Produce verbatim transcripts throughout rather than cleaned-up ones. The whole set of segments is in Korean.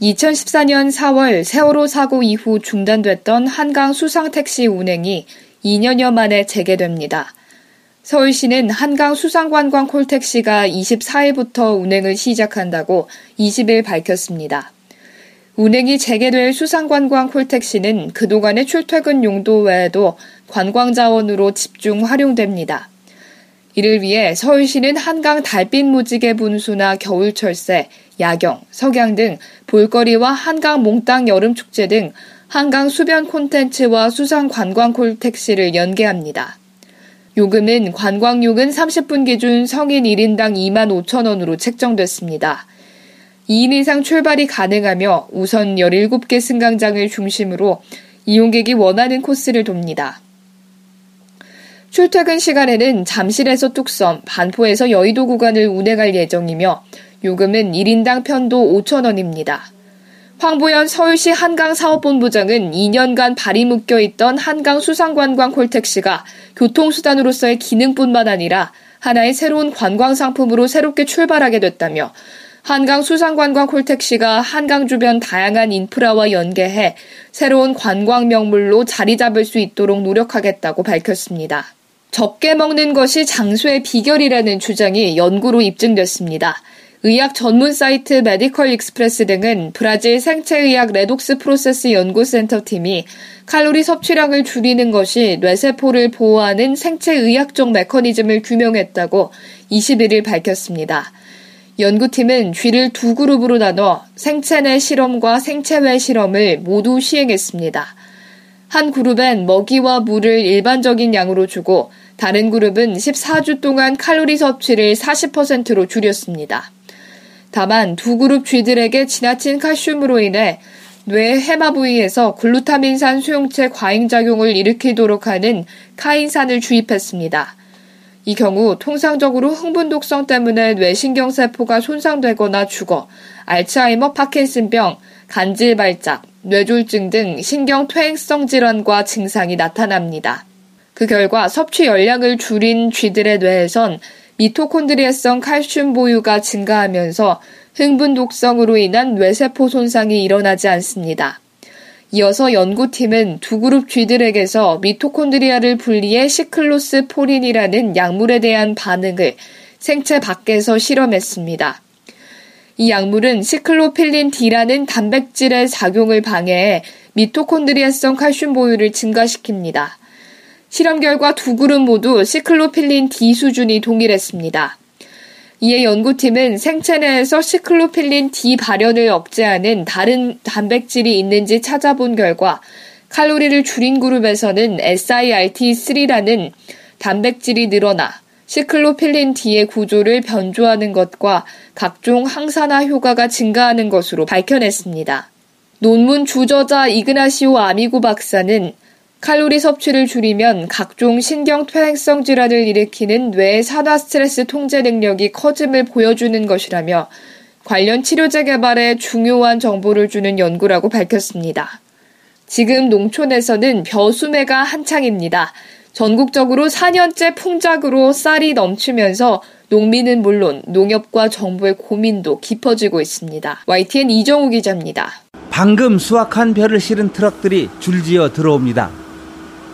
이천십사년 사월 세월호 사고 이후 중단됐던 한강 수상택시 운행이 이년여 만에 재개됩니다. 서울시는 한강 수상관광 콜택시가 이십사일부터 운행을 시작한다고 이십일 밝혔습니다. 운행이 재개될 수상관광 콜택시는 그동안의 출퇴근 용도 외에도 관광자원으로 집중 활용됩니다. 이를 위해 서울시는 한강 달빛 무지개 분수나 겨울철새, 야경, 석양 등 볼거리와 한강 몽땅 여름축제 등 한강 수변 콘텐츠와 수상관광 콜택시를 연계합니다. 요금은 관광요금 삼십분 기준 성인 일인당 이만 오천원으로 책정됐습니다. 이인 이상 출발이 가능하며 우선 열일곱개 승강장을 중심으로 이용객이 원하는 코스를 돕니다. 출퇴근 시간에는 잠실에서 뚝섬, 반포에서 여의도 구간을 운행할 예정이며 요금은 일인당 편도 오천원입니다. 황보연 서울시 한강사업본부장은 이년간 발이 묶여있던 한강 수상관광 콜택시가 교통수단으로서의 기능뿐만 아니라 하나의 새로운 관광상품으로 새롭게 출발하게 됐다며 한강 수상관광 콜택시가 한강 주변 다양한 인프라와 연계해 새로운 관광 명물로 자리 잡을 수 있도록 노력하겠다고 밝혔습니다. 적게 먹는 것이 장수의 비결이라는 주장이 연구로 입증됐습니다. 의학 전문 사이트 메디컬 익스프레스 등은 브라질 생체의학 레독스 프로세스 연구센터 팀이 칼로리 섭취량을 줄이는 것이 뇌세포를 보호하는 생체의학적 메커니즘을 규명했다고 이십일일 밝혔습니다. 연구팀은 쥐를 두 그룹으로 나눠 생체 내 실험과 생체 외 실험을 모두 시행했습니다. 한 그룹엔 먹이와 물을 일반적인 양으로 주고 다른 그룹은 십사주 동안 칼로리 섭취를 사십 퍼센트로 줄였습니다. 다만 두 그룹 쥐들에게 지나친 칼슘으로 인해 뇌 해마 부위에서 글루타민산 수용체 과잉작용을 일으키도록 하는 카인산을 주입했습니다. 이 경우 통상적으로 흥분 독성 때문에 뇌신경세포가 손상되거나 죽어 알츠하이머, 파킨슨병, 간질발작, 뇌졸중 등 신경퇴행성 질환과 증상이 나타납니다. 그 결과 섭취 열량을 줄인 쥐들의 뇌에선 미토콘드리아성 칼슘 보유가 증가하면서 흥분 독성으로 인한 뇌세포 손상이 일어나지 않습니다. 이어서 연구팀은 두 그룹 쥐들에게서 미토콘드리아를 분리해 시클로스포린이라는 약물에 대한 반응을 생체 밖에서 실험했습니다. 이 약물은 시클로필린 D라는 단백질의 작용을 방해해 미토콘드리아성 칼슘 보유를 증가시킵니다. 실험 결과 두 그룹 모두 시클로필린 D 수준이 동일했습니다. 이에 연구팀은 생체 내에서 시클로필린 D 발현을 억제하는 다른 단백질이 있는지 찾아본 결과 칼로리를 줄인 그룹에서는 에스아이알티쓰리라는 단백질이 늘어나 시클로필린 D의 구조를 변조하는 것과 각종 항산화 효과가 증가하는 것으로 밝혀냈습니다. 논문 주저자 이그나시오 아미고 박사는 칼로리 섭취를 줄이면 각종 신경퇴행성 질환을 일으키는 뇌의 산화 스트레스 통제 능력이 커짐을 보여주는 것이라며 관련 치료제 개발에 중요한 정보를 주는 연구라고 밝혔습니다. 지금 농촌에서는 벼수매가 한창입니다. 전국적으로 사년째 풍작으로 쌀이 넘치면서 농민은 물론 농협과 정부의 고민도 깊어지고 있습니다. 와이티엔 이정우 기자입니다. 방금 수확한 벼를 실은 트럭들이 줄지어 들어옵니다.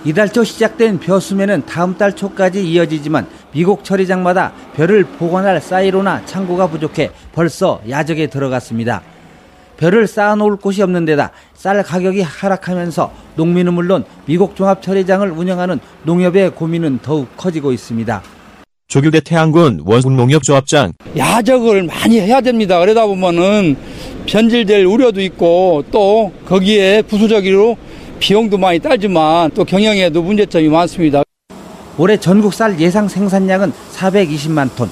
이달 초 시작된 벼 수매는 다음 달 초까지 이어지지만 미국 처리장마다 벼를 보관할 사이로나 창고가 부족해 벌써 야적에 들어갔습니다. 벼를 쌓아놓을 곳이 없는 데다 쌀 가격이 하락하면서 농민은 물론 미국 종합처리장을 운영하는 농협의 고민은 더욱 커지고 있습니다. 조규대 태안군 원국농협조합장. 야적을 많이 해야 됩니다. 그러다 보면은 변질될 우려도 있고 또 거기에 부수적으로 비용도 많이 따지만 또 경영에도 문제점이 많습니다. 올해 전국 쌀 예상 생산량은 사백이십만 톤.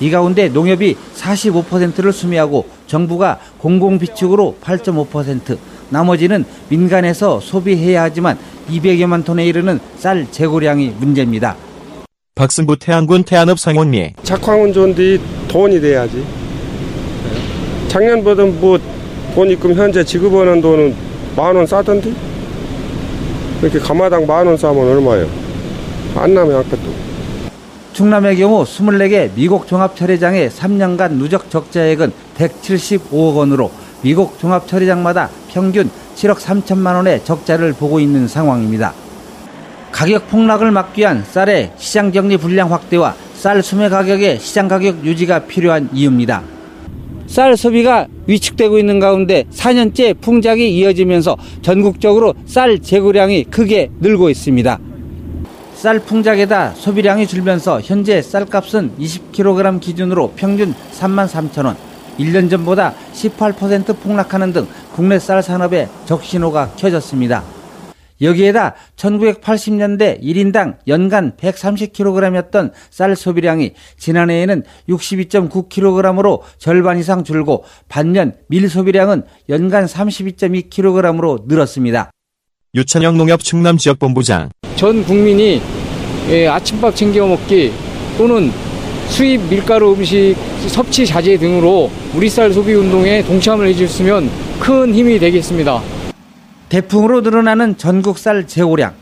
이 가운데 농협이 사십오 퍼센트를 수매하고 정부가 공공비축으로 팔 점 오 퍼센트, 나머지는 민간에서 소비해야 하지만 이백여만 톤에 이르는 쌀 재고량이 문제입니다. 박승부 태안군 태안읍 상원리. 작황은 좋은데 돈이 돼야지. 작년보다 뭐 돈 입금 현재 지급하는 돈은 만 원 싸던데? 이렇게 가마당 만 원 싸면 얼마예요? 안 남아요, 아까 또. 충남의 경우 이십사 개 미국 종합처리장의 삼 년간 누적 적자액은 백칠십오억 원으로 미국 종합처리장마다 평균 칠억 삼천만 원의 적자를 보고 있는 상황입니다. 가격 폭락을 막기 위한 쌀의 시장정리 분량 확대와 쌀 수매 가격의 시장가격 유지가 필요한 이유입니다. 쌀 소비가 위축되고 있는 가운데 사 년째 풍작이 이어지면서 전국적으로 쌀 재고량이 크게 늘고 있습니다. 쌀 풍작에다 소비량이 줄면서 현재 쌀값은 이십 킬로그램 기준으로 평균 삼만 삼천 원, 일 년 전보다 십팔 퍼센트 폭락하는 등 국내 쌀 산업에 적신호가 켜졌습니다. 여기에다 천구백팔십 년대 일 인당 연간 백삼십 킬로그램이었던 쌀 소비량이 지난해에는 육십이 점 구 킬로그램으로 절반 이상 줄고, 반면 밀 소비량은 연간 삼십이 점 이 킬로그램으로 늘었습니다. 유천영 농협 충남 지역본부장. 전 국민이 아침밥 챙겨 먹기 또는 수입 밀가루 음식 섭취 자제 등으로 우리 쌀 소비 운동에 동참을 해주셨으면 큰 힘이 되겠습니다. 대풍으로 늘어나는 전국 쌀 재고량.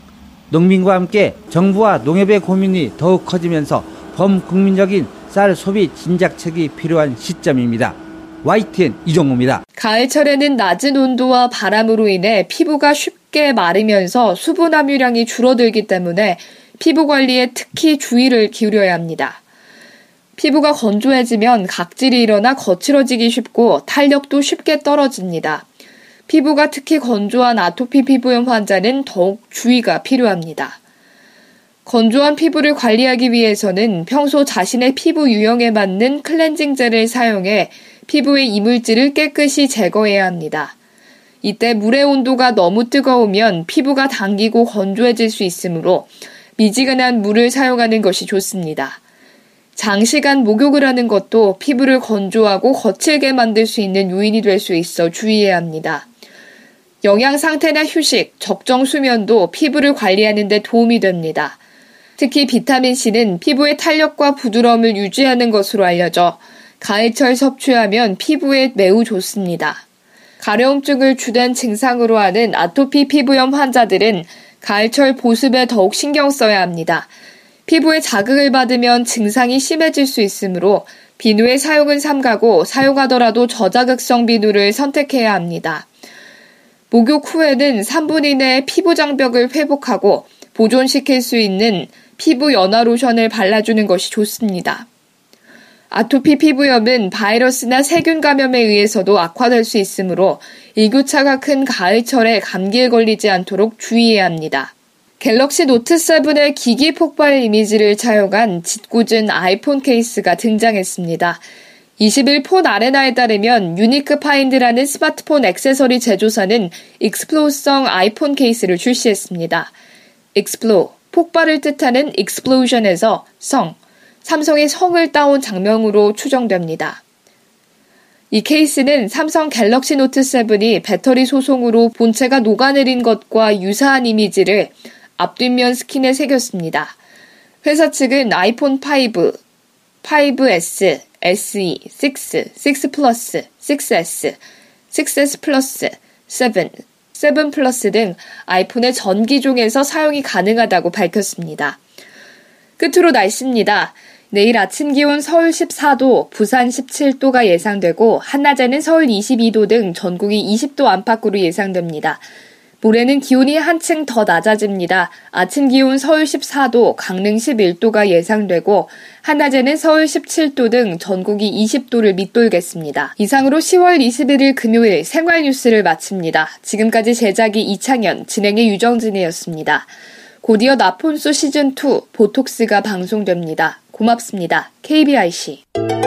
농민과 함께 정부와 농협의 고민이 더욱 커지면서 범국민적인 쌀 소비 진작책이 필요한 시점입니다. 와이티엔 이정우입니다. 가을철에는 낮은 온도와 바람으로 인해 피부가 쉽게 마르면서 수분 함유량이 줄어들기 때문에 피부 관리에 특히 주의를 기울여야 합니다. 피부가 건조해지면 각질이 일어나 거칠어지기 쉽고 탄력도 쉽게 떨어집니다. 피부가 특히 건조한 아토피 피부염 환자는 더욱 주의가 필요합니다. 건조한 피부를 관리하기 위해서는 평소 자신의 피부 유형에 맞는 클렌징젤을 사용해 피부의 이물질을 깨끗이 제거해야 합니다. 이때 물의 온도가 너무 뜨거우면 피부가 당기고 건조해질 수 있으므로 미지근한 물을 사용하는 것이 좋습니다. 장시간 목욕을 하는 것도 피부를 건조하고 거칠게 만들 수 있는 요인이 될 수 있어 주의해야 합니다. 영양 상태나 휴식, 적정 수면도 피부를 관리하는 데 도움이 됩니다. 특히 비타민C는 피부의 탄력과 부드러움을 유지하는 것으로 알려져 가을철 섭취하면 피부에 매우 좋습니다. 가려움증을 주된 증상으로 하는 아토피 피부염 환자들은 가을철 보습에 더욱 신경 써야 합니다. 피부에 자극을 받으면 증상이 심해질 수 있으므로 비누의 사용은 삼가고 사용하더라도 저자극성 비누를 선택해야 합니다. 목욕 후에는 삼 분 이내에 피부 장벽을 회복하고 보존시킬 수 있는 피부 연화 로션을 발라주는 것이 좋습니다. 아토피 피부염은 바이러스나 세균 감염에 의해서도 악화될 수 있으므로 일교차가 큰 가을철에 감기에 걸리지 않도록 주의해야 합니다. 갤럭시 노트 세븐의 기기 폭발 이미지를 차용한 짓궂은 아이폰 케이스가 등장했습니다. 이십일 폰 아레나에 따르면 유니크 파인드라는 스마트폰 액세서리 제조사는 익스플로우성 아이폰 케이스를 출시했습니다. 익스플로우, 폭발을 뜻하는 익스플로우션에서 성, 삼성의 성을 따온 장명으로 추정됩니다. 이 케이스는 삼성 갤럭시 노트 세븐이 배터리 소송으로 본체가 녹아내린 것과 유사한 이미지를 앞뒷면 스킨에 새겼습니다. 회사 측은 아이폰 오, 파이브 에스, 에스이, 육, 육 플러스, 육 에스, 육 에스 플러스, 칠, 칠 플러스 등 아이폰의 전 기종에서 사용이 가능하다고 밝혔습니다. 끝으로 날씨입니다. 내일 아침 기온 서울 십사 도, 부산 십칠 도가 예상되고 한낮에는 서울 이십이 도 등 전국이 이십 도 안팎으로 예상됩니다. 모레는 기온이 한층 더 낮아집니다. 아침 기온 서울 십사 도, 강릉 십일 도가 예상되고 한낮에는 서울 십칠 도 등 전국이 이십 도를 밑돌겠습니다. 이상으로 시월 이십일일 금요일 생활 뉴스를 마칩니다. 지금까지 제작이 이창현, 진행의 유정진이었습니다. 곧이어 나폰수 시즌 투 보톡스가 방송됩니다. 고맙습니다. 케이비아이씨.